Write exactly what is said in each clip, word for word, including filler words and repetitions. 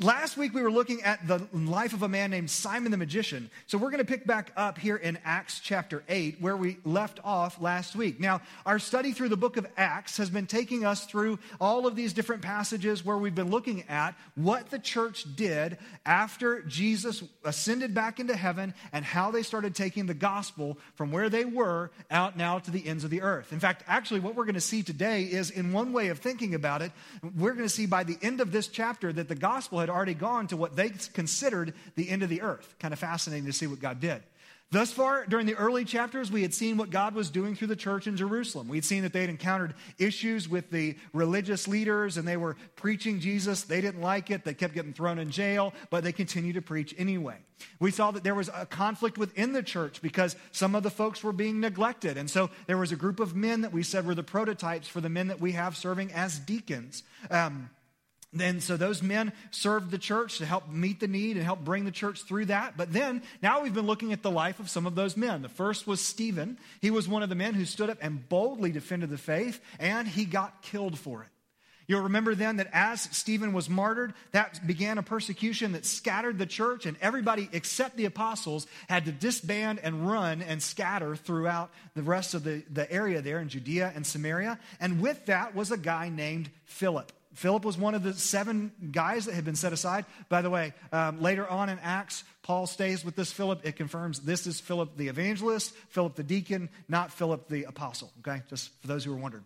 Last week, we were looking at the life of a man named Simon the Magician. So we're going to pick back up here in Acts chapter eight, where we left off last week. Now, our study through the book of Acts has been taking us through all of these different passages where we've been looking at what the church did after Jesus ascended back into heaven and how they started taking the gospel from where they were out now to the ends of the earth. In fact, actually, what we're going to see today is, in one way of thinking about it, we're going to see by the end of this chapter that the gospel had already gone to what they considered the end of the earth. Kind of fascinating to see what God did. Thus far, during the early chapters, we had seen what God was doing through the church in Jerusalem. We'd seen that they'd encountered issues with the religious leaders, and they were preaching Jesus. They didn't like it. They kept getting thrown in jail, but they continued to preach anyway. We saw that there was a conflict within the church because some of the folks were being neglected. And so there was a group of men that we said were the prototypes for the men that we have serving as deacons. Um, And so those men served the church to help meet the need and help bring the church through that. But then, now we've been looking at the life of some of those men. The first was Stephen. He was one of the men who stood up and boldly defended the faith, and he got killed for it. You'll remember then that as Stephen was martyred, that began a persecution that scattered the church, and everybody except the apostles had to disband and run and scatter throughout the rest of the, the area there in Judea and Samaria. And with that was a guy named Philip. Philip was one of the seven guys that had been set aside. By the way, um, later on in Acts, Paul stays with this Philip. It confirms this is Philip the evangelist, Philip the deacon, not Philip the apostle, okay? Just for those who were wondering.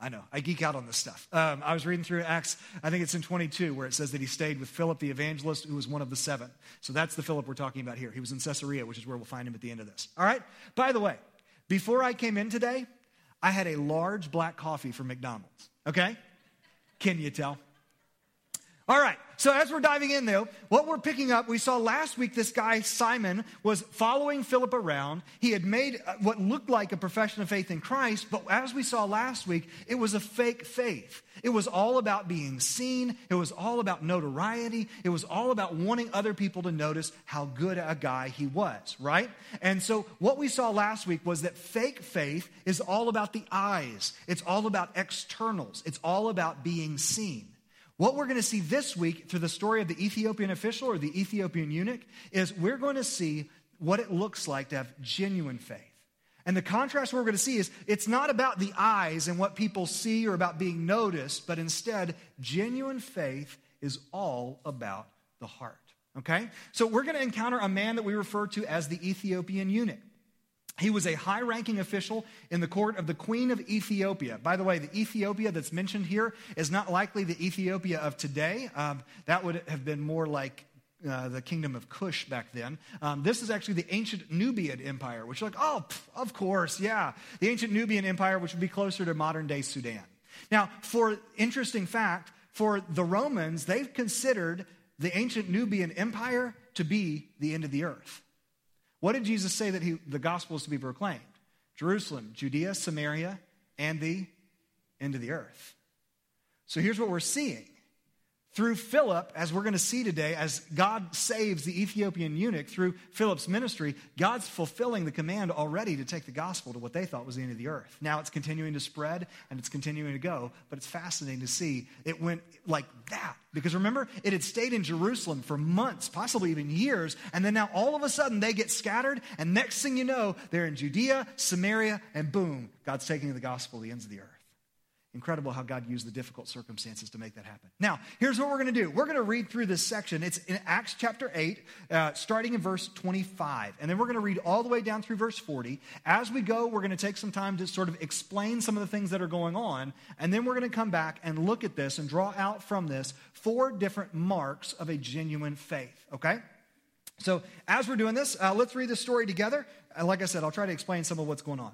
I know, I geek out on this stuff. Um, I was reading through Acts, I think it's in twenty-two, where it says that he stayed with Philip the evangelist, who was one of the seven. So that's the Philip we're talking about here. He was in Caesarea, which is where we'll find him at the end of this. All right? By the way, before I came in today, I had a large black coffee from McDonald's, okay? Can you tell? All right, so as we're diving in, though, what we're picking up, we saw last week this guy, Simon, was following Philip around. He had made what looked like a profession of faith in Christ, but as we saw last week, it was a fake faith. It was all about being seen. It was all about notoriety. It was all about wanting other people to notice how good a guy he was, right? And so what we saw last week was that fake faith is all about the eyes. It's all about externals. It's all about being seen. What we're going to see this week through the story of the Ethiopian official or the Ethiopian eunuch is we're going to see what it looks like to have genuine faith. And the contrast we're going to see is it's not about the eyes and what people see or about being noticed, but instead, genuine faith is all about the heart, okay? So we're going to encounter a man that we refer to as the Ethiopian eunuch. He was a high-ranking official in the court of the Queen of Ethiopia. By the way, the Ethiopia that's mentioned here is not likely the Ethiopia of today. Um, that would have been more like uh, the kingdom of Kush back then. Um, this is actually the ancient Nubian Empire, which you're like, oh, pff, of course, yeah. The ancient Nubian Empire, which would be closer to modern-day Sudan. Now, for interesting fact, for the Romans, they've considered the ancient Nubian Empire to be the end of the earth. What did Jesus say that he, the gospel is to be proclaimed? Jerusalem, Judea, Samaria, and the end of the earth. So here's what we're seeing. Through Philip, as we're going to see today, as God saves the Ethiopian eunuch through Philip's ministry, God's fulfilling the command already to take the gospel to what they thought was the end of the earth. Now it's continuing to spread and it's continuing to go, but it's fascinating to see it went like that. Because remember, it had stayed in Jerusalem for months, possibly even years, and then now all of a sudden they get scattered, and next thing you know, they're in Judea, Samaria, and boom, God's taking the gospel to the ends of the earth. Incredible how God used the difficult circumstances to make that happen. Now, here's what we're going to do. We're going to read through this section. It's in Acts chapter eight, uh, starting in verse twenty-five. And then we're going to read all the way down through verse forty. As we go, we're going to take some time to sort of explain some of the things that are going on. And then we're going to come back and look at this and draw out from this four different marks of a genuine faith, okay? So as we're doing this, uh, let's read the story together. And like I said, I'll try to explain some of what's going on.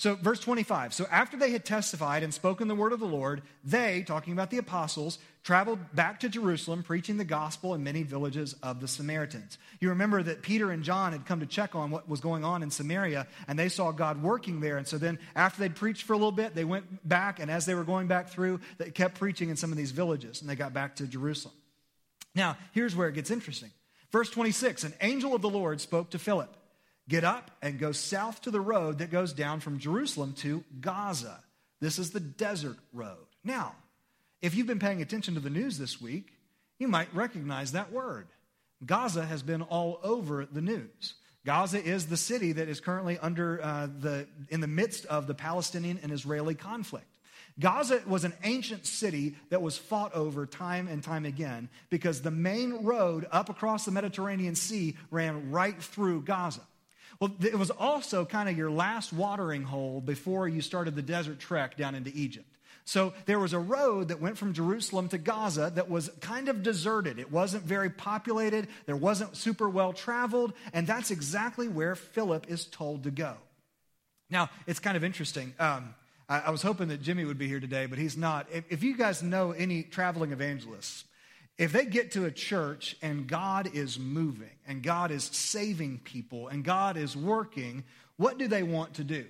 So verse twenty-five, so after they had testified and spoken the word of the Lord, they, talking about the apostles, traveled back to Jerusalem, preaching the gospel in many villages of the Samaritans. You remember that Peter and John had come to check on what was going on in Samaria, and they saw God working there. And so then after they'd preached for a little bit, they went back, and as they were going back through, they kept preaching in some of these villages, and they got back to Jerusalem. Now, here's where it gets interesting. Verse twenty-six, an angel of the Lord spoke to Philip. Get up and go south to the road that goes down from Jerusalem to Gaza. This is the desert road. Now, if you've been paying attention to the news this week, you might recognize that word. Gaza has been all over the news. Gaza is the city that is currently under uh, the in the midst of the Palestinian and Israeli conflict. Gaza was an ancient city that was fought over time and time again because the main road up across the Mediterranean Sea ran right through Gaza. Well, it was also kind of your last watering hole before you started the desert trek down into Egypt. So there was a road that went from Jerusalem to Gaza that was kind of deserted. It wasn't very populated. There wasn't super well traveled. And that's exactly where Philip is told to go. Now, it's kind of interesting. Um, I, I was hoping that Jimmy would be here today, but he's not. If, if you guys know any traveling evangelists, if they get to a church and God is moving and God is saving people and God is working, what do they want to do?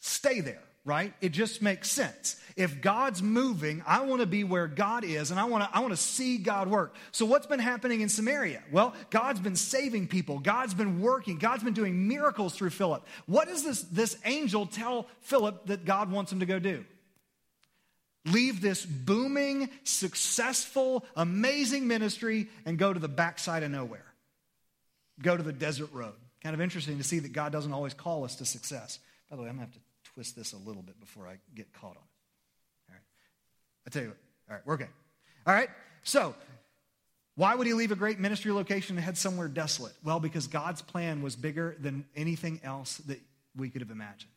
Stay there. Right? It just makes sense. If God's moving, I want to be where God is, and I want to I want to see God work. So what's been happening in Samaria? Well, God's been saving people. God's been working. God's been doing miracles through Philip. What does this, this angel tell Philip that God wants him to go do? Leave this booming, successful, amazing ministry and go to the backside of nowhere. Go to the desert road. Kind of interesting to see that God doesn't always call us to success. By the way, I'm going to have to twist this a little bit before I get caught on it. All right. I tell you what. All right, we're okay. All right. So why would he leave a great ministry location and head somewhere desolate? Well, because God's plan was bigger than anything else that we could have imagined.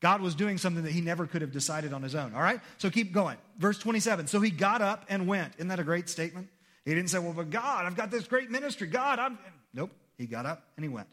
God was doing something that he never could have decided on his own. All right. So keep going. Verse twenty-seven. So he got up and went. Isn't that a great statement? He didn't say, well, but God, I've got this great ministry. God, I'm. Nope. He got up and he went.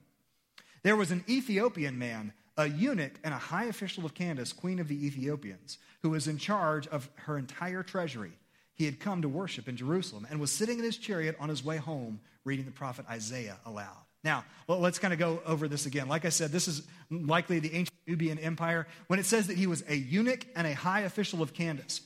There was an Ethiopian man, a eunuch and a high official of Candace, queen of the Ethiopians, who was in charge of her entire treasury. He had come to worship in Jerusalem and was sitting in his chariot on his way home, reading the prophet Isaiah aloud. Now, well, let's kind of go over this again. Like I said, this is likely the ancient Nubian Empire. When it says that he was a eunuch and a high official of Candace,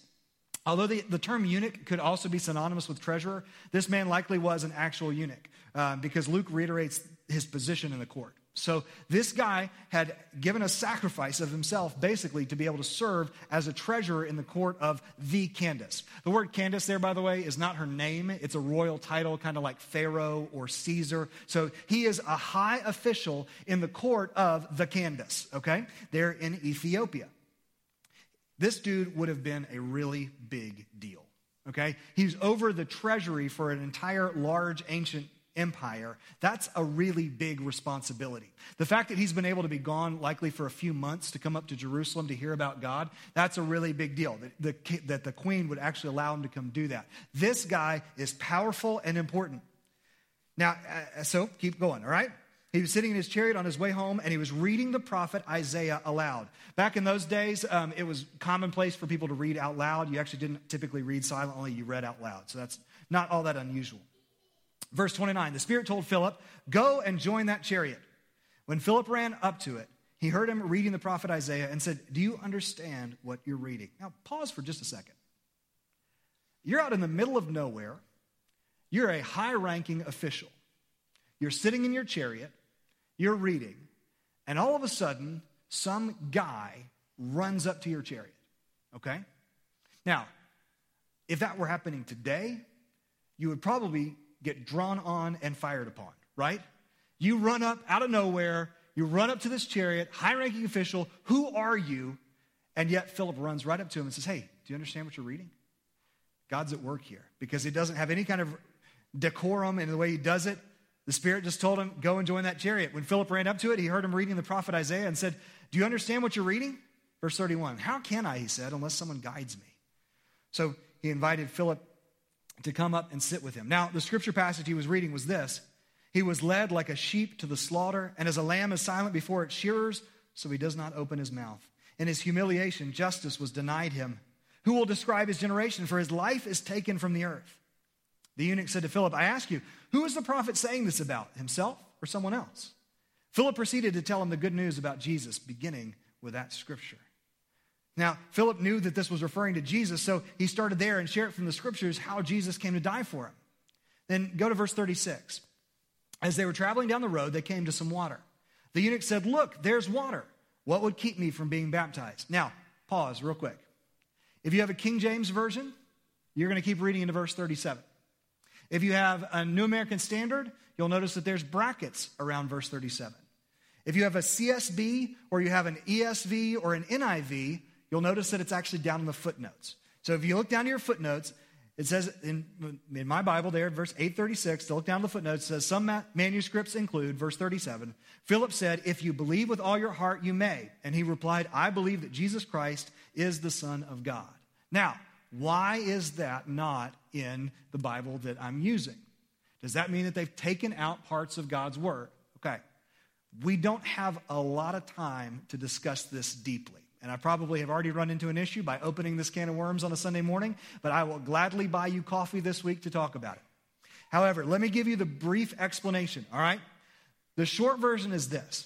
although the, the term eunuch could also be synonymous with treasurer, this man likely was an actual eunuch uh, because Luke reiterates his position in the court. So this guy had given a sacrifice of himself basically to be able to serve as a treasurer in the court of the Candace. The word Candace there, by the way, is not her name. It's a royal title, kind of like Pharaoh or Caesar. So he is a high official in the court of the Candace, okay? They're in Ethiopia. This dude would have been a really big deal, okay? He's over the treasury for an entire large ancient empire. That's a really big responsibility. The fact that he's been able to be gone likely for a few months to come up to Jerusalem to hear about God, that's a really big deal, that the, that the queen would actually allow him to come do that. This guy is powerful and important. Now, uh, so keep going, all right? He was sitting in his chariot on his way home, and he was reading the prophet Isaiah aloud. Back in those days, um, it was commonplace for people to read out loud. You actually didn't typically read silently. You read out loud. So that's not all that unusual. Verse twenty-nine, the Spirit told Philip, go and join that chariot. When Philip ran up to it, he heard him reading the prophet Isaiah and said, do you understand what you're reading? Now, pause for just a second. You're out in the middle of nowhere. You're a high-ranking official. You're sitting in your chariot. You're reading. And all of a sudden, some guy runs up to your chariot, okay? Now, if that were happening today, you would probably get drawn on and fired upon, right? You run up out of nowhere. You run up to this chariot, high-ranking official. Who are you? And yet Philip runs right up to him and says, hey, do you understand what you're reading? God's at work here because he doesn't have any kind of decorum in the way he does it. The Spirit just told him, go and join that chariot. When Philip ran up to it, he heard him reading the prophet Isaiah and said, do you understand what you're reading? Verse thirty-one, how can I, he said, unless someone guides me? So he invited Philip to come up and sit with him. Now, the scripture passage he was reading was this. He was led like a sheep to the slaughter, and as a lamb is silent before its shearers, so he does not open his mouth. In his humiliation, justice was denied him. Who will describe his generation? For his life is taken from the earth. The eunuch said to Philip, I ask you, who is the prophet saying this about, himself or someone else? Philip proceeded to tell him the good news about Jesus, beginning with that scripture. Now, Philip knew that this was referring to Jesus, so he started there and shared from the scriptures how Jesus came to die for him. Then go to verse thirty-six. As they were traveling down the road, they came to some water. The eunuch said, look, there's water. What would keep me from being baptized? Now, pause real quick. If you have a King James version, You're going to keep reading into verse thirty-seven. If you have a New American Standard, you'll notice that there's brackets around verse thirty-seven. If you have a C S B or you have an E S V or an N I V, you'll notice that it's actually down in the footnotes. So if you look down to your footnotes, it says in, in my Bible there, verse eight thirty-six, to look down to the footnotes, it says, some ma- manuscripts include, verse thirty-seven, Philip said, if you believe with all your heart, you may. And he replied, I believe that Jesus Christ is the Son of God. Now, why is that not in the Bible that I'm using? Does that mean that they've taken out parts of God's word? Okay, we don't have a lot of time to discuss this deeply. And I probably have already run into an issue by opening this can of worms on a Sunday morning, but I will gladly buy you coffee this week to talk about it. However, let me give you the brief explanation, all right? The short version is this.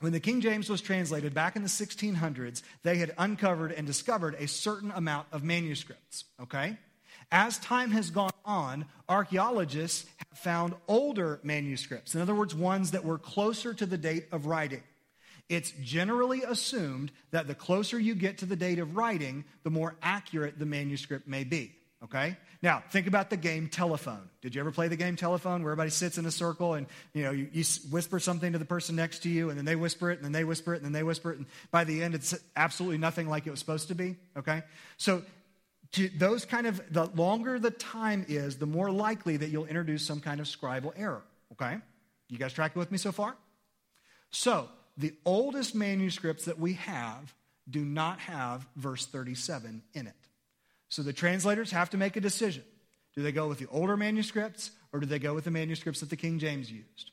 When the King James was translated back in the sixteen hundreds, they had uncovered and discovered a certain amount of manuscripts, okay? As time has gone on, archaeologists have found older manuscripts. In other words, ones that were closer to the date of writing. It's generally assumed that the closer you get to the date of writing, the more accurate the manuscript may be, okay? Now, think about the game telephone. Did you ever play the game telephone where everybody sits in a circle and, you know, you, you whisper something to the person next to you, and then they whisper it, and then they whisper it, and then they whisper it, and by the end, it's absolutely nothing like it was supposed to be, okay? So to those kind of, the longer the time is, the more likely that you'll introduce some kind of scribal error, okay? You guys tracking with me so far? So, the oldest manuscripts that we have do not have verse thirty-seven in it. So the translators have to make a decision. Do they go with the older manuscripts or do they go with the manuscripts that the King James used?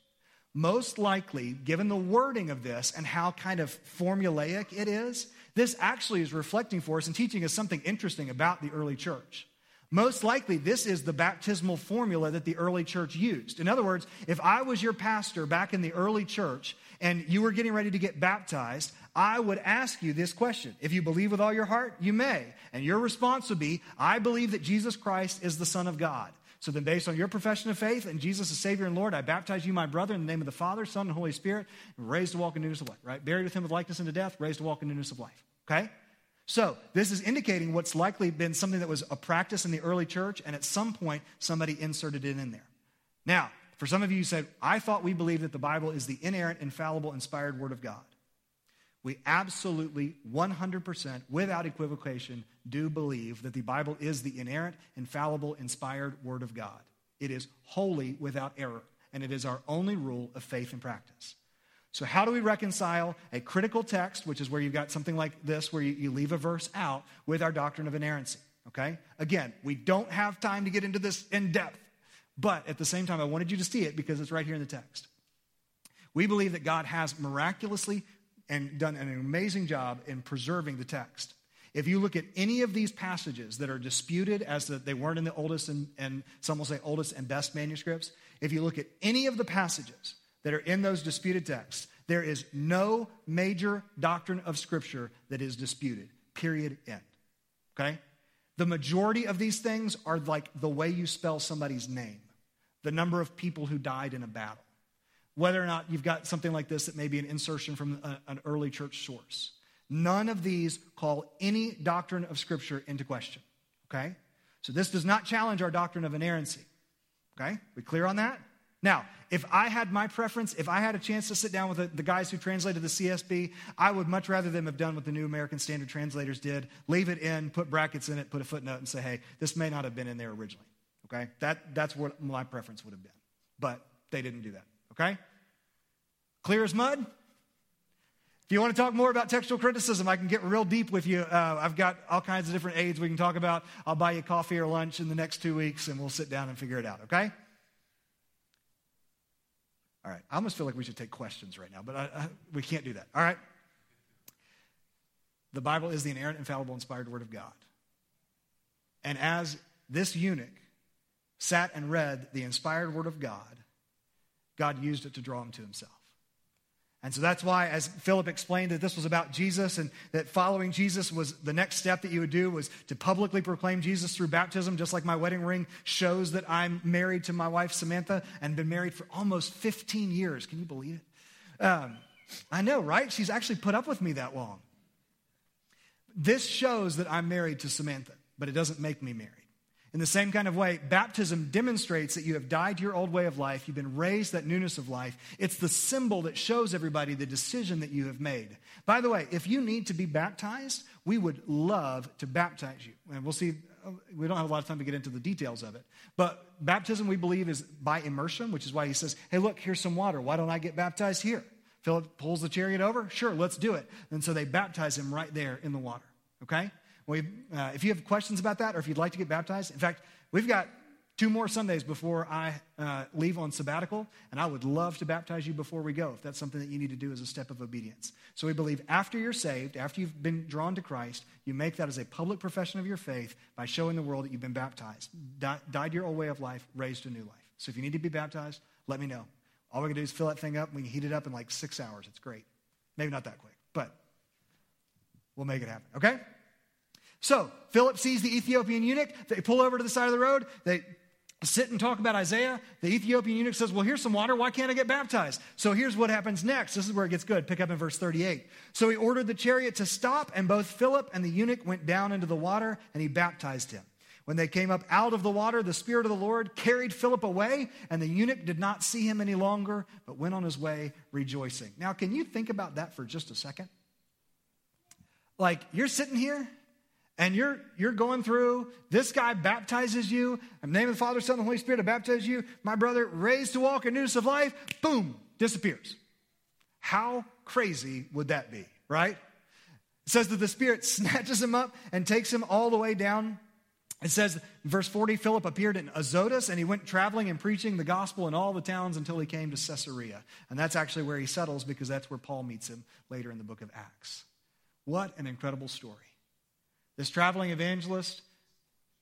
Most likely, given the wording of this and how kind of formulaic it is, this actually is reflecting for us and teaching us something interesting about the early church. Most likely, this is the baptismal formula that the early church used. In other words, if I was your pastor back in the early church and you were getting ready to get baptized, I would ask you this question. If you believe with all your heart, you may. And your response would be, I believe that Jesus Christ is the Son of God. So then based on your profession of faith and Jesus is Savior and Lord, I baptize you, my brother, in the name of the Father, Son, and Holy Spirit, and raised to walk in newness of life, right? Buried with him with likeness unto death, raised to walk in newness of life, okay? So this is indicating what's likely been something that was a practice in the early church, and at some point, somebody inserted it in there. Now, for some of you, you said, I thought we believed that the Bible is the inerrant, infallible, inspired word of God. We absolutely, one hundred percent, without equivocation, do believe that the Bible is the inerrant, infallible, inspired word of God. It is holy without error, and it is our only rule of faith and practice. So how do we reconcile a critical text, which is where you've got something like this, where you, you leave a verse out, with our doctrine of inerrancy, okay? Again, we don't have time to get into this in depth, but at the same time, I wanted you to see it because it's right here in the text. We believe that God has miraculously and done an amazing job in preserving the text. If you look at any of these passages that are disputed as that they weren't in the oldest and, and some will say oldest and best manuscripts, if you look at any of the passages that are in those disputed texts, there is no major doctrine of Scripture that is disputed, period, end, okay? The majority of these things are like the way you spell somebody's name, the number of people who died in a battle, whether or not you've got something like this that may be an insertion from a, an early church source. None of these call any doctrine of Scripture into question, okay? So this does not challenge our doctrine of inerrancy, okay? We clear on that? Now, if I had my preference, if I had a chance to sit down with the, the guys who translated the C S B, I would much rather them have done what the New American Standard translators did, leave it in, put brackets in it, put a footnote and say, hey, this may not have been in there originally, okay? That, that's what my preference would have been, but they didn't do that, okay? Clear as mud? If you want to talk more about textual criticism, I can get real deep with you. Uh, I've got all kinds of different aids we can talk about. I'll buy you coffee or lunch in the next two weeks and we'll sit down and figure it out, okay? All right, I almost feel like we should take questions right now, but I, I, we can't do that. All right. The Bible is the inerrant, infallible, inspired word of God. And as this eunuch sat and read the inspired word of God, God used it to draw him to himself. And so that's why, as Philip explained that this was about Jesus and that following Jesus was the next step that you would do was to publicly proclaim Jesus through baptism, just like my wedding ring shows that I'm married to my wife, Samantha, and been married for almost fifteen years. Can you believe it? Um, I know, right? She's actually put up with me that long. This shows that I'm married to Samantha, but it doesn't make me married. In the same kind of way, baptism demonstrates that you have died to your old way of life. You've been raised to that newness of life. It's the symbol that shows everybody the decision that you have made. By the way, if you need to be baptized, we would love to baptize you. And we'll see, we don't have a lot of time to get into the details of it. But baptism, we believe, is by immersion, which is why he says, hey, look, here's some water. Why don't I get baptized here? Philip pulls the chariot over. Sure, let's do it. And so they baptize him right there in the water, okay? We, uh, if you have questions about that or if you'd like to get baptized, in fact, we've got two more Sundays before I uh, leave on sabbatical, and I would love to baptize you before we go if that's something that you need to do as a step of obedience. So we believe after you're saved, after you've been drawn to Christ, you make that as a public profession of your faith by showing the world that you've been baptized, di- died your old way of life, raised to a new life. So if you need to be baptized, let me know. All we're going to do is fill that thing up, and we can heat it up in like six hours. It's great. Maybe not that quick, but we'll make it happen, okay? So Philip sees the Ethiopian eunuch. They pull over to the side of the road. They sit and talk about Isaiah. The Ethiopian eunuch says, well, here's some water. Why can't I get baptized? So here's what happens next. This is where it gets good. Pick up in verse thirty-eight. So he ordered the chariot to stop, and both Philip and the eunuch went down into the water, and he baptized him. When they came up out of the water, the Spirit of the Lord carried Philip away, and the eunuch did not see him any longer, but went on his way rejoicing. Now, can you think about that for just a second? Like, you're sitting here, and you're you're going through, this guy baptizes you. In the name of the Father, Son, and the Holy Spirit, I baptize you. My brother, raised to walk in newness of life, boom, disappears. How crazy would that be, right? It says that the Spirit snatches him up and takes him all the way down. It says, in verse forty, Philip appeared in Azotus, and he went traveling and preaching the gospel in all the towns until he came to Caesarea. And that's actually where he settles, because that's where Paul meets him later in the book of Acts. What an incredible story. This traveling evangelist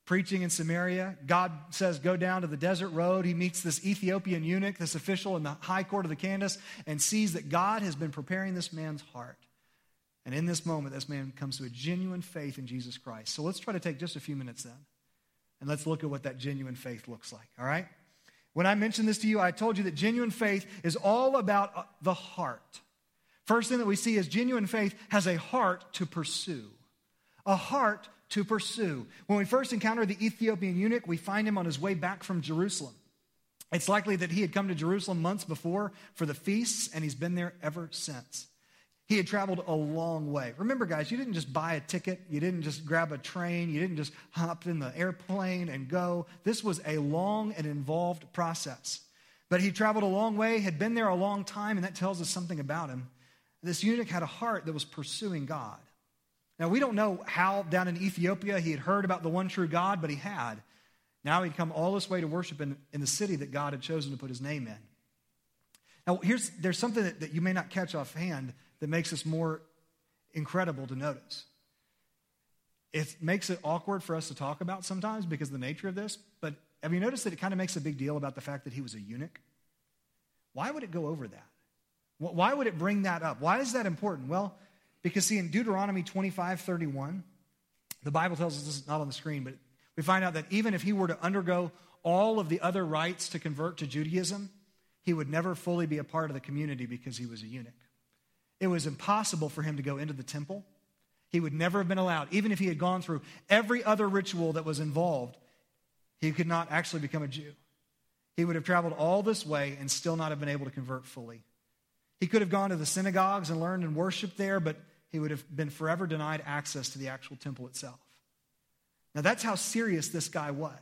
preaching in Samaria. God says, go down to the desert road. He meets this Ethiopian eunuch, this official in the high court of the Candace, and sees that God has been preparing this man's heart. And in this moment, this man comes to a genuine faith in Jesus Christ. So let's try to take just a few minutes then, and let's look at what that genuine faith looks like, all right? When I mentioned this to you, I told you that genuine faith is all about the heart. First thing that we see is genuine faith has a heart to pursue. A heart to pursue. When we first encounter the Ethiopian eunuch, we find him on his way back from Jerusalem. It's likely that he had come to Jerusalem months before for the feasts, and he's been there ever since. He had traveled a long way. Remember, guys, you didn't just buy a ticket. You didn't just grab a train. You didn't just hop in the airplane and go. This was a long and involved process. But he traveled a long way, had been there a long time, and that tells us something about him. This eunuch had a heart that was pursuing God. Now, we don't know how down in Ethiopia he had heard about the one true God, but he had. Now he'd come all this way to worship in, in the city that God had chosen to put his name in. Now, here's there's something that, that you may not catch offhand that makes this more incredible to notice. It makes it awkward for us to talk about sometimes because of the nature of this, but have you noticed that it kind of makes a big deal about the fact that he was a eunuch? Why would it go over that? Why would it bring that up? Why is that important? Well, because, see, in Deuteronomy twenty-five thirty-one, the Bible tells us, this is not on the screen, but we find out that even if he were to undergo all of the other rites to convert to Judaism, he would never fully be a part of the community because he was a eunuch. It was impossible for him to go into the temple. He would never have been allowed. Even if he had gone through every other ritual that was involved, he could not actually become a Jew. He would have traveled all this way and still not have been able to convert fully. He could have gone to the synagogues and learned and worshiped there, but he would have been forever denied access to the actual temple itself. Now, that's how serious this guy was.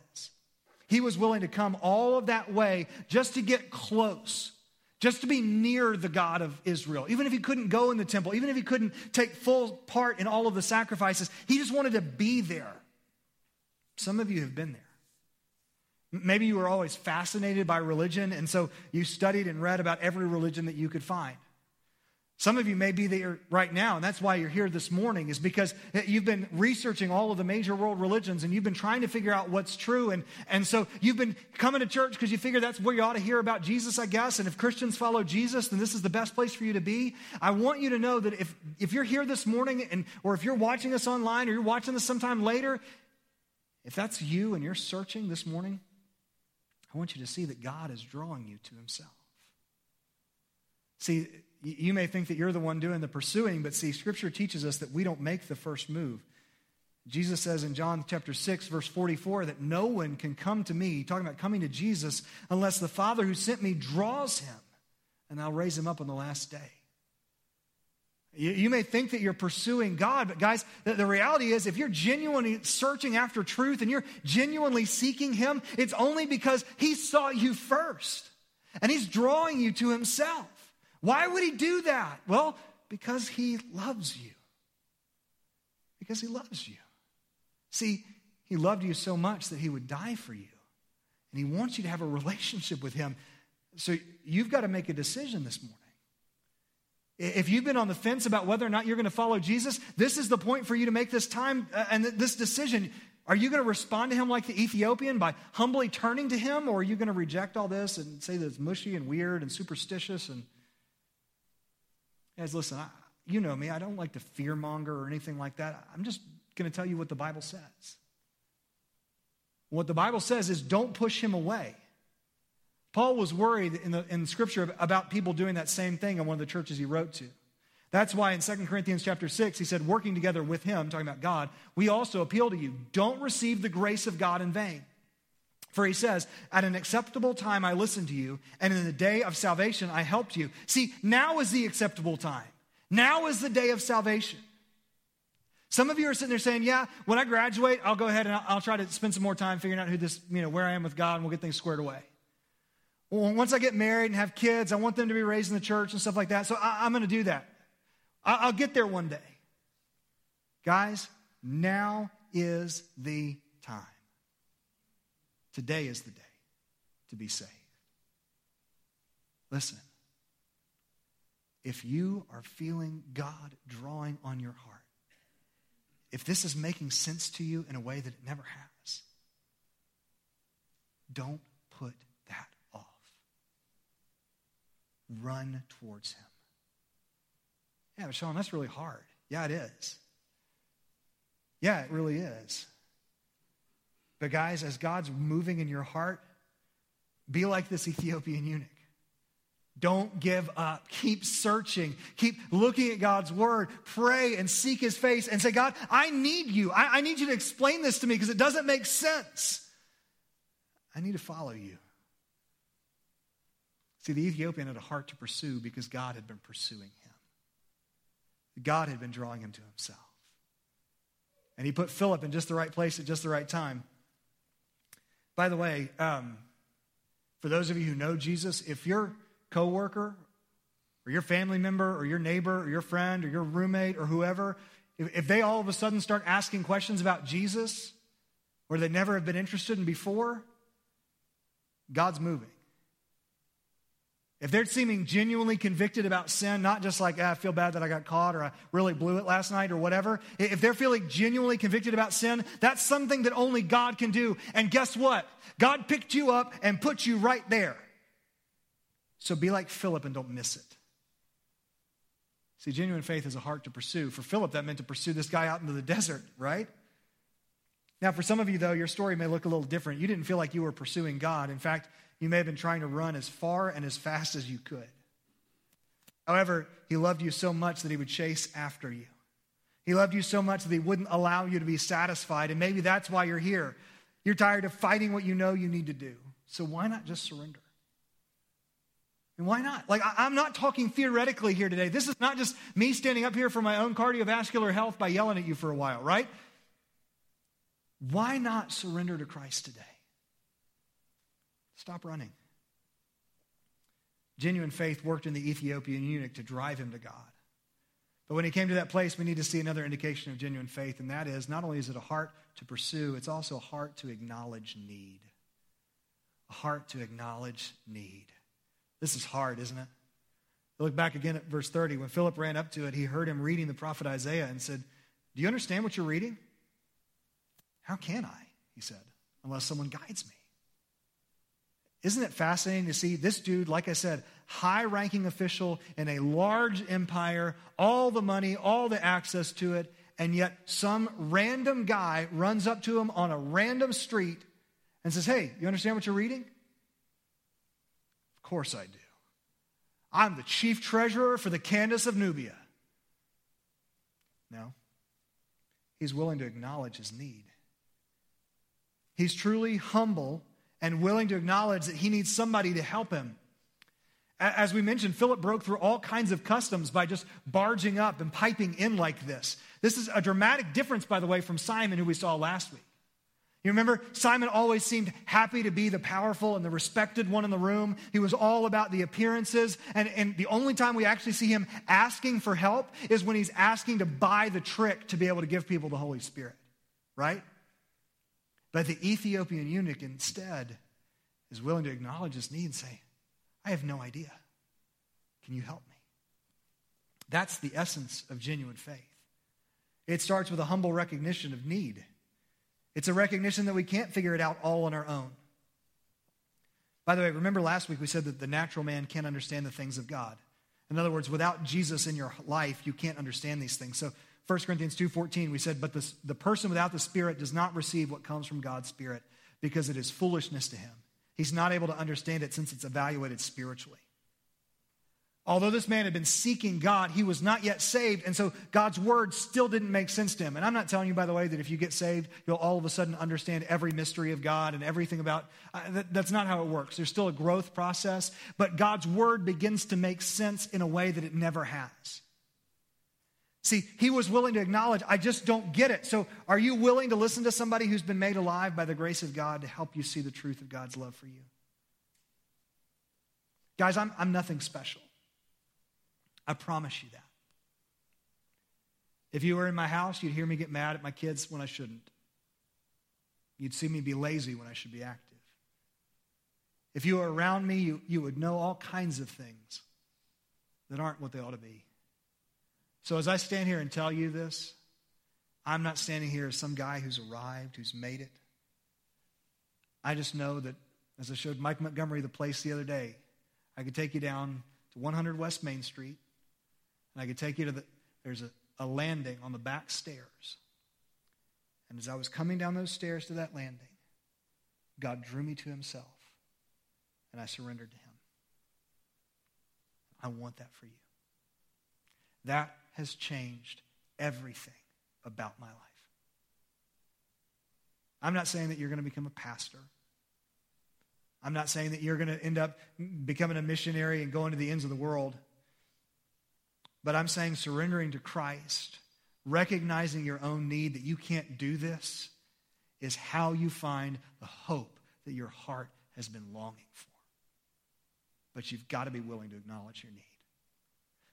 He was willing to come all of that way just to get close, just to be near the God of Israel. Even if he couldn't go in the temple, even if he couldn't take full part in all of the sacrifices, he just wanted to be there. Some of you have been there. Maybe you were always fascinated by religion, and so you studied and read about every religion that you could find. Some of you may be there right now, and that's why you're here this morning, is because you've been researching all of the major world religions, and you've been trying to figure out what's true, and, and so you've been coming to church because you figure that's where you ought to hear about Jesus, I guess, and if Christians follow Jesus, then this is the best place for you to be. I want you to know that if, if you're here this morning, and or if you're watching us online, or you're watching this sometime later, if that's you and you're searching this morning, I want you to see that God is drawing you to himself. See, you may think that you're the one doing the pursuing, but see, Scripture teaches us that we don't make the first move. Jesus says in John chapter six, verse forty-four, that no one can come to me, talking about coming to Jesus, unless the Father who sent me draws him, and I'll raise him up on the last day. You, you may think that you're pursuing God, but guys, the, the reality is if you're genuinely searching after truth and you're genuinely seeking him, it's only because he sought you first, and he's drawing you to himself. Why would he do that? Well, because he loves you. Because he loves you. See, he loved you so much that he would die for you. And he wants you to have a relationship with him. So you've got to make a decision this morning. If you've been on the fence about whether or not you're going to follow Jesus, this is the point for you to make this time uh, and this decision. Are you going to respond to him like the Ethiopian by humbly turning to him? Or are you going to reject all this and say that it's mushy and weird and superstitious? And guys, listen, I, you know me. I don't like to fearmonger or anything like that. I'm just going to tell you what the Bible says. What the Bible says is don't push him away. Paul was worried in the in Scripture about people doing that same thing in one of the churches he wrote to. That's why in Second Corinthians chapter six, he said, working together with him, talking about God, we also appeal to you, don't receive the grace of God in vain. For he says, at an acceptable time I listened to you, and in the day of salvation I helped you. See, now is the acceptable time. Now is the day of salvation. Some of you are sitting there saying, yeah, when I graduate, I'll go ahead and I'll, I'll try to spend some more time figuring out who this, you know, where I am with God, and we'll get things squared away. Once I get married and have kids, I want them to be raised in the church and stuff like that. So I, I'm going to do that. I, I'll get there one day. Guys, now is the time. Today is the day to be saved. Listen, if you are feeling God drawing on your heart, if this is making sense to you in a way that it never has, don't put that off. Run towards him. Yeah, but Sean, that's really hard. Yeah, it is. Yeah, it really is. But guys, as God's moving in your heart, be like this Ethiopian eunuch. Don't give up. Keep searching. Keep looking at God's word. Pray and seek his face and say, God, I need you. I, I need you to explain this to me because it doesn't make sense. I need to follow you. See, the Ethiopian had a heart to pursue because God had been pursuing him. God had been drawing him to himself. And he put Philip in just the right place at just the right time. By the way, um, for those of you who know Jesus, if you're coworker, or your family member, or your neighbor, or your friend, or your roommate, or whoever, if, if they all of a sudden start asking questions about Jesus, or they never have been interested in before, God's moving. If they're seeming genuinely convicted about sin, not just like, ah, I feel bad that I got caught, or I really blew it last night, or whatever, if they're feeling genuinely convicted about sin, that's something that only God can do. And guess what? God picked you up and put you right there. So be like Philip and don't miss it. See, genuine faith is a heart to pursue. For Philip, that meant to pursue this guy out into the desert, right? Now, for some of you, though, your story may look a little different. You didn't feel like you were pursuing God. In fact, you may have been trying to run as far and as fast as you could. However, he loved you so much that he would chase after you. He loved you so much that he wouldn't allow you to be satisfied, and maybe that's why you're here. You're tired of fighting what you know you need to do. So why not just surrender? And why not? Like, I'm not talking theoretically here today. This is not just me standing up here for my own cardiovascular health by yelling at you for a while, right? Why not surrender to Christ today? Stop running. Genuine faith worked in the Ethiopian eunuch to drive him to God. But when he came to that place, we need to see another indication of genuine faith, and that is not only is it a heart to pursue, it's also a heart to acknowledge need. A heart to acknowledge need. This is hard, isn't it? Look back again at verse thirty. When Philip ran up to it, he heard him reading the prophet Isaiah and said, do you understand what you're reading? How can I, he said, unless someone guides me? Isn't it fascinating to see this dude, like I said, high-ranking official in a large empire, all the money, all the access to it, and yet some random guy runs up to him on a random street and says, hey, you understand what you're reading? Of course I do. I'm the chief treasurer for the Candace of Nubia. No, he's willing to acknowledge his need. He's truly humble and willing to acknowledge that he needs somebody to help him. As we mentioned, Philip broke through all kinds of customs by just barging up and piping in like this. This is a dramatic difference, by the way, from Simon, who we saw last week. You remember, Simon always seemed happy to be the powerful and the respected one in the room. He was all about the appearances. And, and the only time we actually see him asking for help is when he's asking to buy the trick to be able to give people the Holy Spirit, right? But the Ethiopian eunuch instead is willing to acknowledge his need and say, I have no idea. Can you help me? That's the essence of genuine faith. It starts with a humble recognition of need. It's a recognition that we can't figure it out all on our own. By the way, remember last week we said that the natural man can't understand the things of God. In other words, without Jesus in your life, you can't understand these things. So First Corinthians two fourteen, we said, but the, the person without the Spirit does not receive what comes from God's Spirit because it is foolishness to him. He's not able to understand it since it's evaluated spiritually. Although this man had been seeking God, he was not yet saved, and so God's word still didn't make sense to him. And I'm not telling you, by the way, that if you get saved, you'll all of a sudden understand every mystery of God and everything about, uh, that, that's not how it works. There's still a growth process, but God's word begins to make sense in a way that it never has. See, he was willing to acknowledge, I just don't get it. So are you willing to listen to somebody who's been made alive by the grace of God to help you see the truth of God's love for you? Guys, I'm, I'm nothing special. I promise you that. If you were in my house, you'd hear me get mad at my kids when I shouldn't. You'd see me be lazy when I should be active. If you were around me, you, you would know all kinds of things that aren't what they ought to be. So as I stand here and tell you this, I'm not standing here as some guy who's arrived, who's made it. I just know that, as I showed Mike Montgomery the place the other day, I could take you down to one hundred West Main Street, and I could take you to the, there's a, a landing on the back stairs. And as I was coming down those stairs to that landing, God drew me to himself, and I surrendered to him. I want that for you. That has changed everything about my life. I'm not saying that you're going to become a pastor. I'm not saying that you're going to end up becoming a missionary and going to the ends of the world. But I'm saying surrendering to Christ, recognizing your own need that you can't do this, is how you find the hope that your heart has been longing for. But you've got to be willing to acknowledge your need.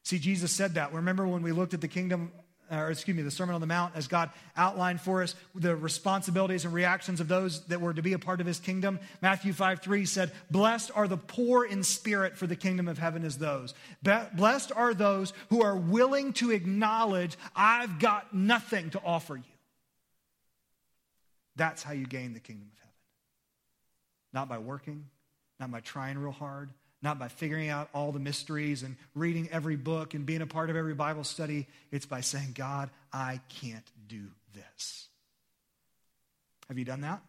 See, Jesus said that. Remember when we looked at the kingdom, or excuse me, the Sermon on the Mount, as God outlined for us the responsibilities and reactions of those that were to be a part of his kingdom? Matthew five three said, blessed are the poor in spirit, for the kingdom of heaven is those. Blessed are those who are willing to acknowledge, I've got nothing to offer you. That's how you gain the kingdom of heaven. Not by working, not by trying real hard, not by figuring out all the mysteries and reading every book and being a part of every Bible study. It's by saying, God, I can't do this. Have you done that?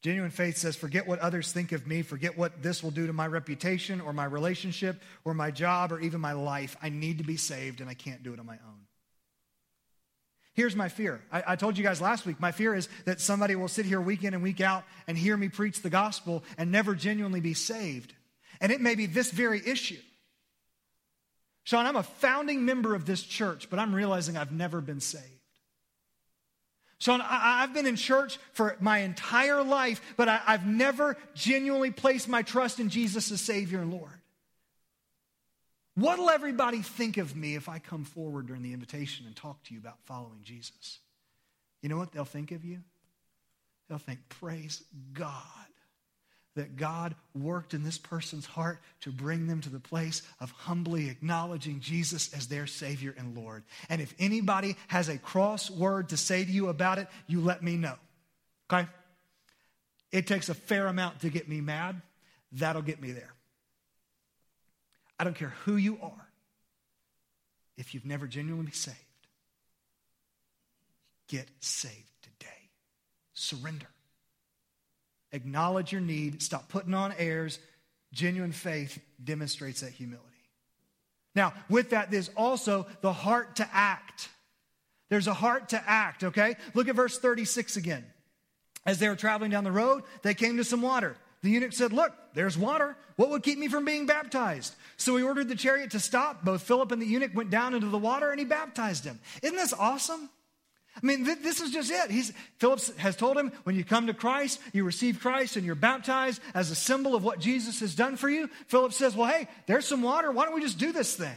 Genuine faith says, forget what others think of me. Forget what this will do to my reputation or my relationship or my job or even my life. I need to be saved, and I can't do it on my own. Here's my fear. I, I told you guys last week, my fear is that somebody will sit here week in and week out and hear me preach the gospel and never genuinely be saved. And it may be this very issue. Sean, I'm a founding member of this church, but I'm realizing I've never been saved. Sean, I, I've been in church for my entire life, but I, I've never genuinely placed my trust in Jesus as Savior and Lord. What'll everybody think of me if I come forward during the invitation and talk to you about following Jesus? You know what they'll think of you? They'll think, praise God, that God worked in this person's heart to bring them to the place of humbly acknowledging Jesus as their Savior and Lord. And if anybody has a cross word to say to you about it, you let me know, okay? It takes a fair amount to get me mad. That'll get me there. I don't care who you are. If you've never genuinely been saved, get saved today. Surrender. Acknowledge your need. Stop putting on airs. Genuine faith demonstrates that humility. Now, with that, there's also the heart to act. There's a heart to act, okay? Look at verse thirty-six again. As they were traveling down the road, they came to some water. The eunuch said, "Look, there's water. What would keep me from being baptized?" So he ordered the chariot to stop. Both Philip and the eunuch went down into the water, and he baptized him. Isn't this awesome? I mean, th- this is just it. He's, Philip has told him, when you come to Christ, you receive Christ and you're baptized as a symbol of what Jesus has done for you. Philip says, well, hey, there's some water. Why don't we just do this thing?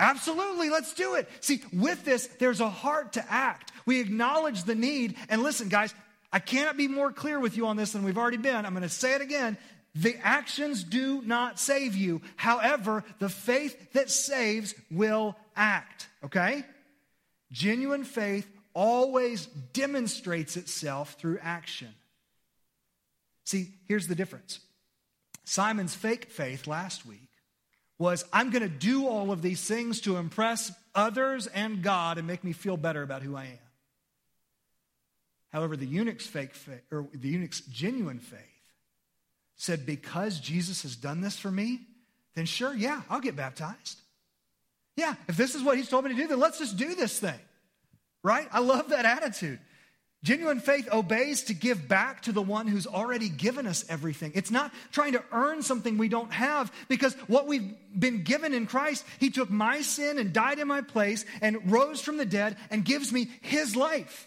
Absolutely, let's do it. See, with this, there's a heart to act. We acknowledge the need. And listen, guys, I cannot be more clear with you on this than we've already been. I'm going to say it again. The actions do not save you. However, the faith that saves will act, okay? Genuine faith always demonstrates itself through action. See, here's the difference. Simon's fake faith last week was, I'm going to do all of these things to impress others and God and make me feel better about who I am. However, the eunuch's fake faith, or the eunuch's genuine faith said, because Jesus has done this for me, then sure, yeah, I'll get baptized. Yeah, if this is what he's told me to do, then let's just do this thing, right? I love that attitude. Genuine faith obeys to give back to the one who's already given us everything. It's not trying to earn something we don't have, because what we've been given in Christ, he took my sin and died in my place and rose from the dead and gives me his life.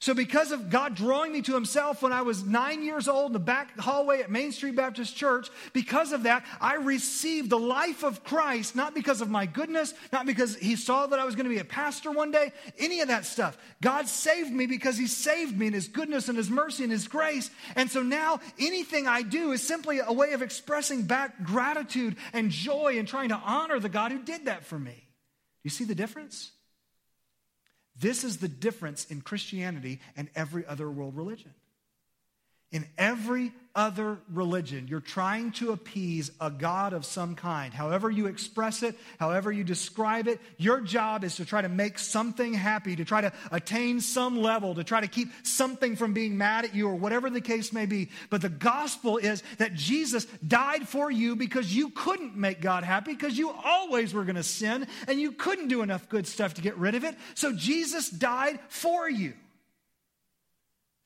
So because of God drawing me to himself when I was nine years old in the back hallway at Main Street Baptist Church, because of that, I received the life of Christ, not because of my goodness, not because he saw that I was going to be a pastor one day, any of that stuff. God saved me because he saved me in his goodness and his mercy and his grace. And so now anything I do is simply a way of expressing back gratitude and joy and trying to honor the God who did that for me. You see the difference? This is the difference in Christianity and every other world religion. In every other religion, you're trying to appease a God of some kind. However you express it, however you describe it, your job is to try to make something happy, to try to attain some level, to try to keep something from being mad at you or whatever the case may be. But the gospel is that Jesus died for you because you couldn't make God happy, because you always were going to sin and you couldn't do enough good stuff to get rid of it. So Jesus died for you.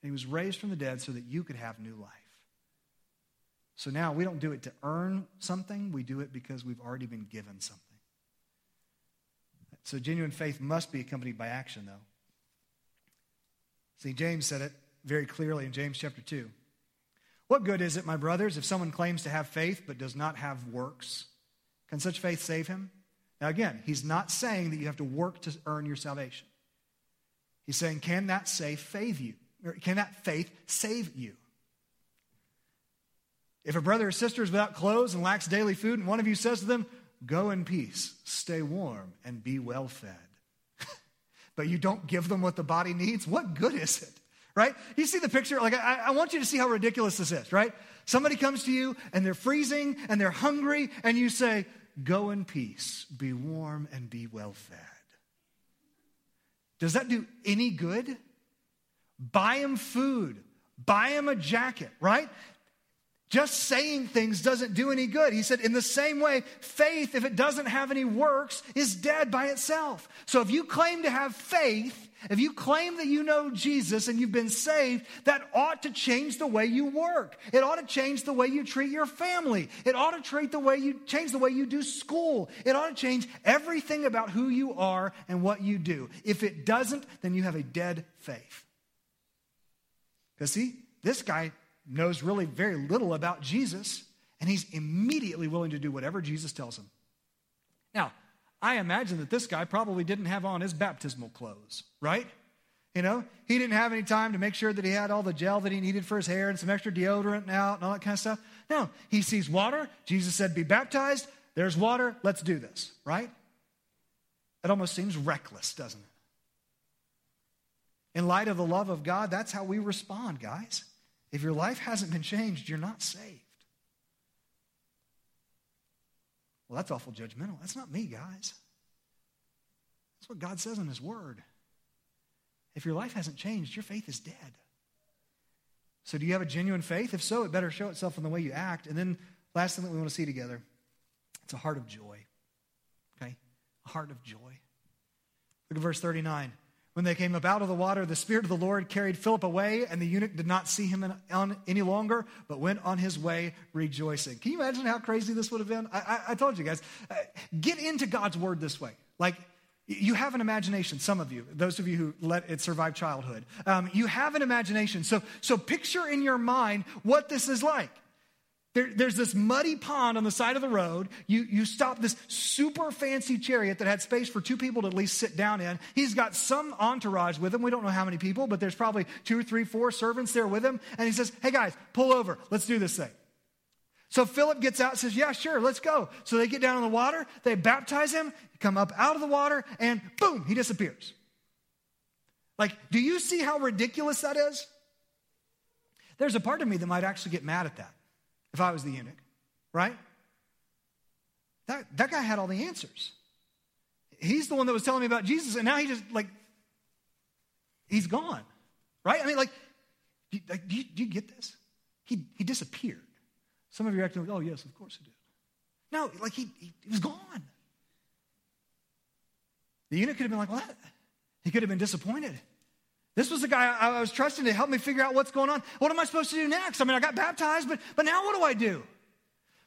He was raised from the dead so that you could have new life. So now we don't do it to earn something. We do it because we've already been given something. So genuine faith must be accompanied by action, though. See, James said it very clearly in James chapter two. What good is it, my brothers, if someone claims to have faith but does not have works? Can such faith save him? Now again, he's not saying that you have to work to earn your salvation. He's saying, can that save faith you? Or can that faith save you? If a brother or sister is without clothes and lacks daily food, and one of you says to them, go in peace, stay warm, and be well fed, but you don't give them what the body needs, what good is it? Right? You see the picture? Like, I, I want you to see how ridiculous this is, right? Somebody comes to you, and they're freezing, and they're hungry, and you say, go in peace, be warm, and be well fed. Does that do any good? Buy him food, buy him a jacket, right? Just saying things doesn't do any good. He said, in the same way, faith, if it doesn't have any works, is dead by itself. So if you claim to have faith, if you claim that you know Jesus and you've been saved, that ought to change the way you work. It ought to change the way you treat your family. It ought to treat the way you change the way you do school. It ought to change everything about who you are and what you do. If it doesn't, then you have a dead faith. Because see, this guy knows really very little about Jesus, and he's immediately willing to do whatever Jesus tells him. Now, I imagine that this guy probably didn't have on his baptismal clothes, right? You know, he didn't have any time to make sure that he had all the gel that he needed for his hair and some extra deodorant out and all that kind of stuff. No, he sees water. Jesus said, be baptized. There's water. Let's do this, right? It almost seems reckless, doesn't it? In light of the love of God, that's how we respond, guys. If your life hasn't been changed, you're not saved. Well, that's awful judgmental. That's not me, guys. That's what God says in his word. If your life hasn't changed, your faith is dead. So do you have a genuine faith? If so, it better show itself in the way you act. And then last thing that we want to see together, it's a heart of joy. Okay? A heart of joy. Look at verse thirty-nine. When they came up out of the water, the Spirit of the Lord carried Philip away, and the eunuch did not see him in, on, any longer, but went on his way rejoicing. Can you imagine how crazy this would have been? I, I, I told you guys, uh, get into God's word this way. Like, you have an imagination, some of you, those of you who let it survive childhood. Um, you have an imagination. So, so picture in your mind what this is like. There, there's this muddy pond on the side of the road. You, you stop this super fancy chariot that had space for two people to at least sit down in. He's got some entourage with him. We don't know how many people, but there's probably two, three, four servants there with him. And he says, hey, guys, pull over. Let's do this thing. So Philip gets out and says, yeah, sure, let's go. So they get down in the water. They baptize him, come up out of the water, and boom, he disappears. Like, do you see how ridiculous that is? There's a part of me that might actually get mad at that. If I was the eunuch, right? That that guy had all the answers. He's the one that was telling me about Jesus, and now he just, like, he's gone, right? I mean, like, do, like, do, you, do you get this? He he disappeared. Some of you are acting like, oh, yes, of course he did. No, like, he, he, he was gone. The eunuch could have been like, what? He could have been disappointed. This was the guy I was trusting to help me figure out what's going on. What am I supposed to do next? I mean, I got baptized, but, but now what do I do?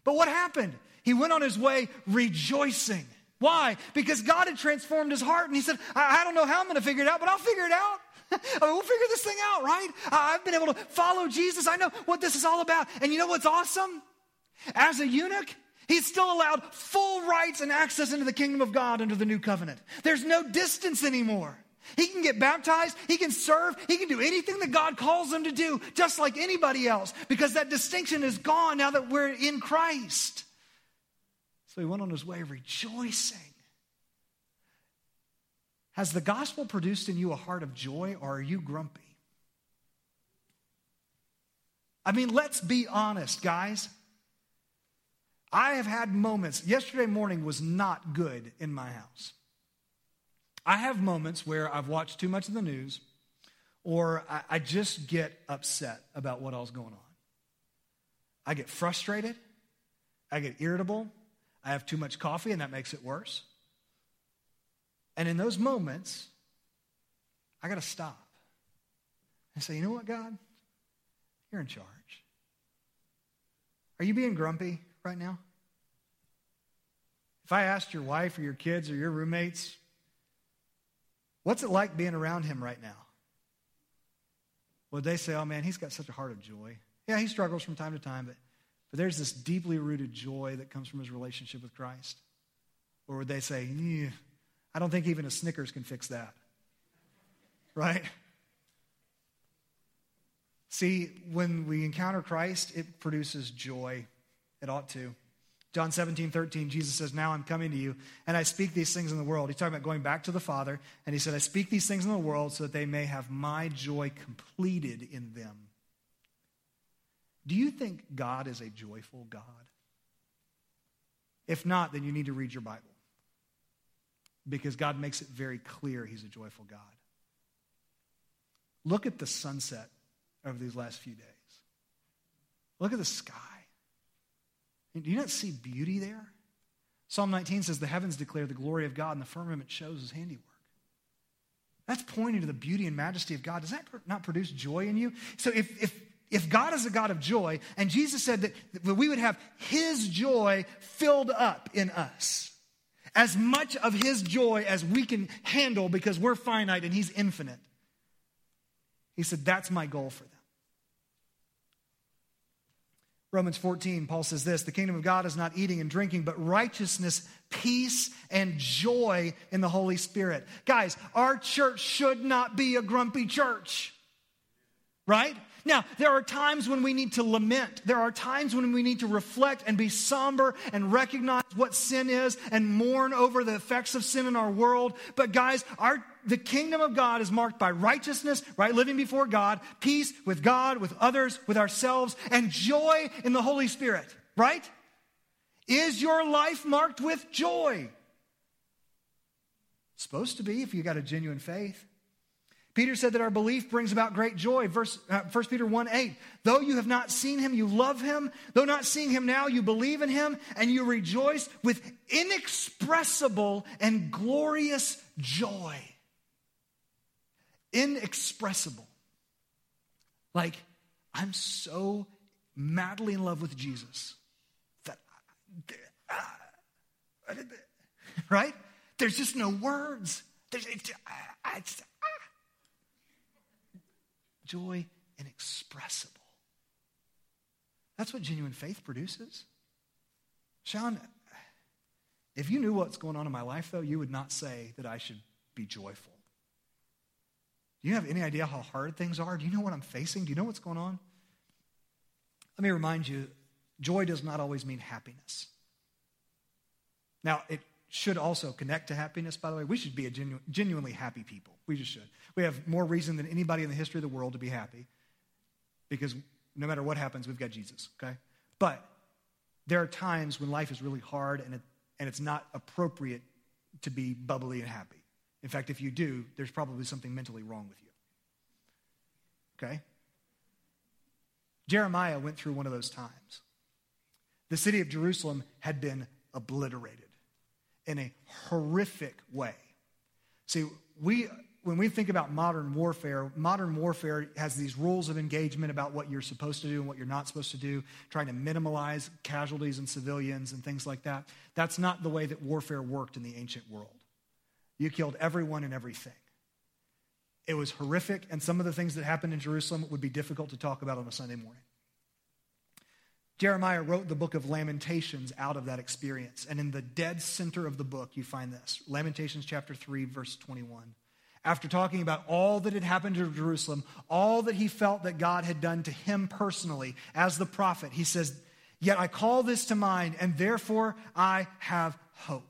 But what happened? He went on his way rejoicing. Why? Because God had transformed his heart, and he said, I, I don't know how I'm going to figure it out, but I'll figure it out. I mean, we'll figure this thing out, right? I, I've been able to follow Jesus. I know what this is all about. And you know what's awesome? As a eunuch, he's still allowed full rights and access into the kingdom of God under the new covenant. There's no distance anymore. He can get baptized, he can serve, he can do anything that God calls him to do, just like anybody else, because that distinction is gone now that we're in Christ. So he went on his way rejoicing. Has the gospel produced in you a heart of joy, or are you grumpy? I mean, let's be honest, guys. I have had moments. Yesterday morning was not good in my house. I have moments where I've watched too much of the news, or I, I just get upset about what all's going on. I get frustrated. I get irritable. I have too much coffee, and that makes it worse. And in those moments, I got to stop and say, you know what, God? You're in charge. Are you being grumpy right now? If I asked your wife or your kids or your roommates, what's it like being around him right now? Well, they say, oh, man, he's got such a heart of joy. Yeah, he struggles from time to time, but, but there's this deeply rooted joy that comes from his relationship with Christ. Or would they say, I don't think even a Snickers can fix that, right? See, when we encounter Christ, it produces joy. It ought to. John seventeen thirteen, Jesus says, now I'm coming to you, and I speak these things in the world. He's talking about going back to the Father, and he said, I speak these things in the world so that they may have my joy completed in them. Do you think God is a joyful God? If not, then you need to read your Bible, because God makes it very clear he's a joyful God. Look at the sunset over these last few days. Look at the sky. Do you not see beauty there? Psalm nineteen says, the heavens declare the glory of God, and the firmament shows his handiwork. That's pointing to the beauty and majesty of God. Does that not produce joy in you? So if, if, if God is a God of joy, and Jesus said that, that we would have his joy filled up in us, as much of his joy as we can handle because we're finite and he's infinite. He said, that's my goal for them. Romans fourteen, Paul says this, the kingdom of God is not eating and drinking, but righteousness, peace, and joy in the Holy Spirit. Guys, our church should not be a grumpy church, right? Now, there are times when we need to lament. There are times when we need to reflect and be somber and recognize what sin is and mourn over the effects of sin in our world. But guys, our the kingdom of God is marked by righteousness, right? Living before God, peace with God, with others, with ourselves, and joy in the Holy Spirit, right? Is your life marked with joy? It's supposed to be if you got a genuine faith. Peter said that our belief brings about great joy. Verse, uh, First Peter one eight, though you have not seen him, you love him. Though not seeing him now, you believe in him, and you rejoice with inexpressible and glorious joy. inexpressible. Like, I'm so madly in love with Jesus that, right? There's just no words. There's, it's, it's, ah. Joy inexpressible. That's what genuine faith produces. Sean, if you knew what's going on in my life, though, you would not say that I should be joyful. Do you have any idea how hard things are? Do you know what I'm facing? Do you know what's going on? Let me remind you, joy does not always mean happiness. Now, it should also connect to happiness, by the way. We should be a genu- genuinely happy people. We just should. We have more reason than anybody in the history of the world to be happy because no matter what happens, we've got Jesus, okay? But there are times when life is really hard and it, and it's not appropriate to be bubbly and happy. In fact, if you do, there's probably something mentally wrong with you, okay? Jeremiah went through one of those times. The city of Jerusalem had been obliterated in a horrific way. See, we when we think about modern warfare, modern warfare has these rules of engagement about what you're supposed to do and what you're not supposed to do, trying to minimize casualties and civilians and things like that. That's not the way that warfare worked in the ancient world. You killed everyone and everything. It was horrific, and some of the things that happened in Jerusalem would be difficult to talk about on a Sunday morning. Jeremiah wrote the book of Lamentations out of that experience, and in the dead center of the book, you find this. Lamentations chapter three, verse twenty-one. After talking about all that had happened to Jerusalem, all that he felt that God had done to him personally as the prophet, he says, "Yet I call this to mind, and therefore I have hope.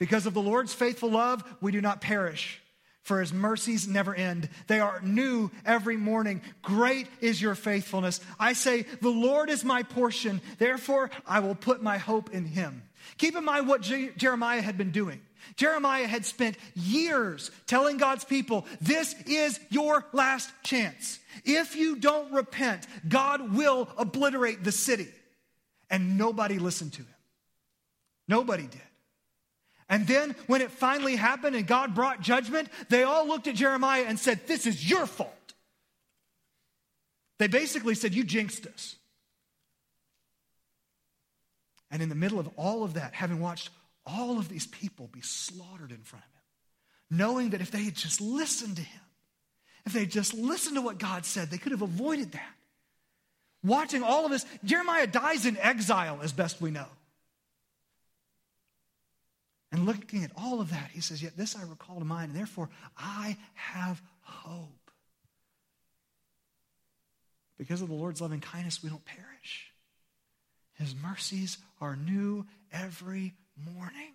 Because of the Lord's faithful love, we do not perish, for his mercies never end. They are new every morning. Great is your faithfulness. I say, the Lord is my portion. Therefore, I will put my hope in him." Keep in mind what Je- Jeremiah had been doing. Jeremiah had spent years telling God's people, this is your last chance. If you don't repent, God will obliterate the city. And nobody listened to him. Nobody did. And then when it finally happened and God brought judgment, they all looked at Jeremiah and said, this is your fault. They basically said, you jinxed us. And in the middle of all of that, having watched all of these people be slaughtered in front of him, knowing that if they had just listened to him, if they had just listened to what God said, they could have avoided that. Watching all of this, Jeremiah dies in exile as best we know. And looking at all of that, he says, yet this I recall to mind, and therefore I have hope. Because of the Lord's loving kindness, we don't perish. His mercies are new every morning.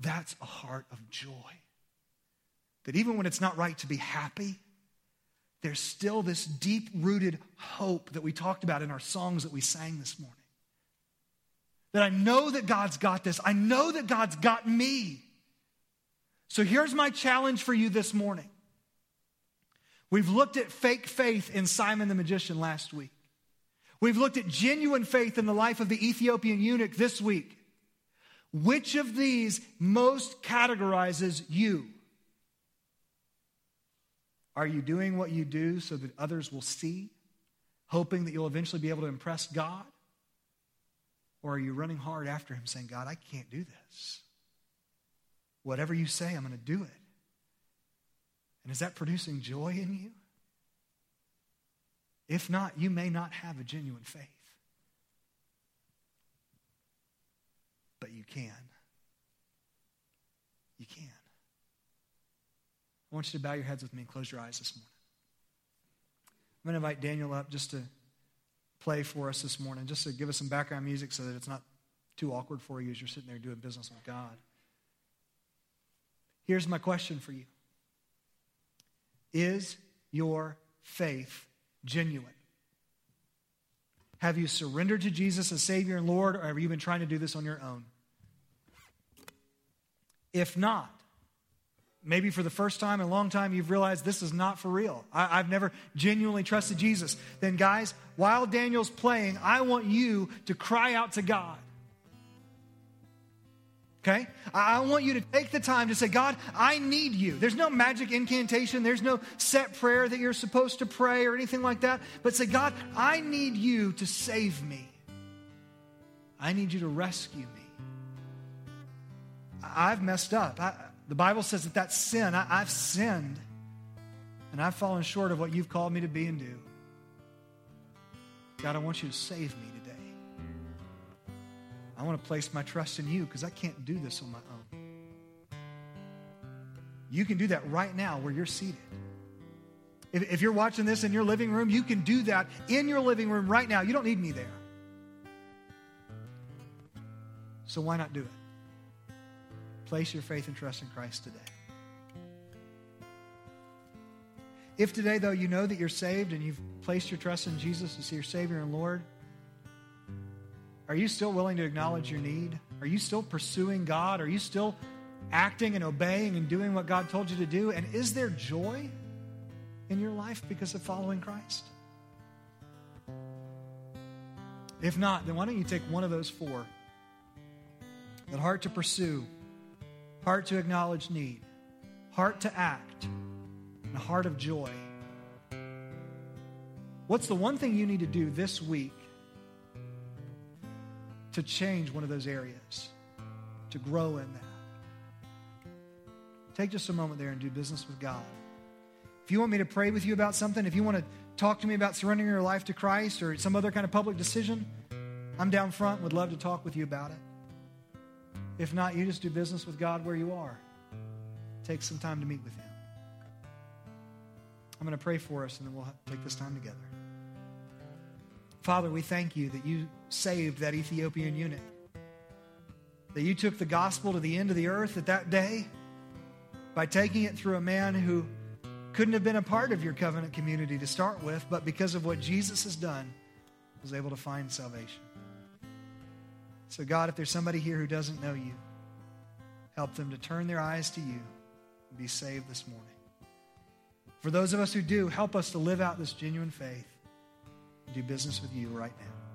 That's a heart of joy. That even when it's not right to be happy, there's still this deep-rooted hope that we talked about in our songs that we sang this morning. That I know that God's got this. I know that God's got me. So here's my challenge for you this morning. We've looked at fake faith in Simon the Magician last week. We've looked at genuine faith in the life of the Ethiopian eunuch this week. Which of these most categorizes you? Are you doing what you do so that others will see, hoping that you'll eventually be able to impress God? Or are you running hard after him saying, God, I can't do this. Whatever you say, I'm going to do it. And is that producing joy in you? If not, you may not have a genuine faith. But you can. You can. I want you to bow your heads with me and close your eyes this morning. I'm going to invite Daniel up just to play for us this morning, just to give us some background music so that it's not too awkward for you as you're sitting there doing business with God. Here's my question for you. Is your faith genuine? Have you surrendered to Jesus as Savior and Lord, or have you been trying to do this on your own? If not, maybe for the first time in a long time, you've realized this is not for real. I, I've never genuinely trusted Jesus. Then guys, while Daniel's playing, I want you to cry out to God. Okay? I want you to take the time to say, God, I need you. There's no magic incantation. There's no set prayer that you're supposed to pray or anything like that. But say, God, I need you to save me. I need you to rescue me. I've messed up. I, the Bible says that that's sin. I, I've sinned. And I've fallen short of what you've called me to be and do. God, I want you to save me today. I want to place my trust in you because I can't do this on my own. You can do that right now where you're seated. If, if you're watching this in your living room, you can do that in your living room right now. You don't need me there. So why not do it? Place your faith and trust in Christ today. If today, though, you know that you're saved and you've placed your trust in Jesus as your Savior and Lord, are you still willing to acknowledge your need? Are you still pursuing God? Are you still acting and obeying and doing what God told you to do? And is there joy in your life because of following Christ? If not, then why don't you take one of those four? That heart to pursue, heart to acknowledge need, heart to act, and a heart of joy. What's the one thing you need to do this week to change one of those areas, to grow in that? Take just a moment there and do business with God. If you want me to pray with you about something, if you want to talk to me about surrendering your life to Christ or some other kind of public decision, I'm down front, would love to talk with you about it. If not, you just do business with God where you are. Take some time to meet with Him. I'm going to pray for us, and then we'll take this time together. Father, we thank you that you saved that Ethiopian eunuch, that you took the gospel to the end of the earth at that day by taking it through a man who couldn't have been a part of your covenant community to start with, but because of what Jesus has done, was able to find salvation. So God, if there's somebody here who doesn't know you, help them to turn their eyes to you and be saved this morning. For those of us who do, help us to live out this genuine faith. Do business with you right now.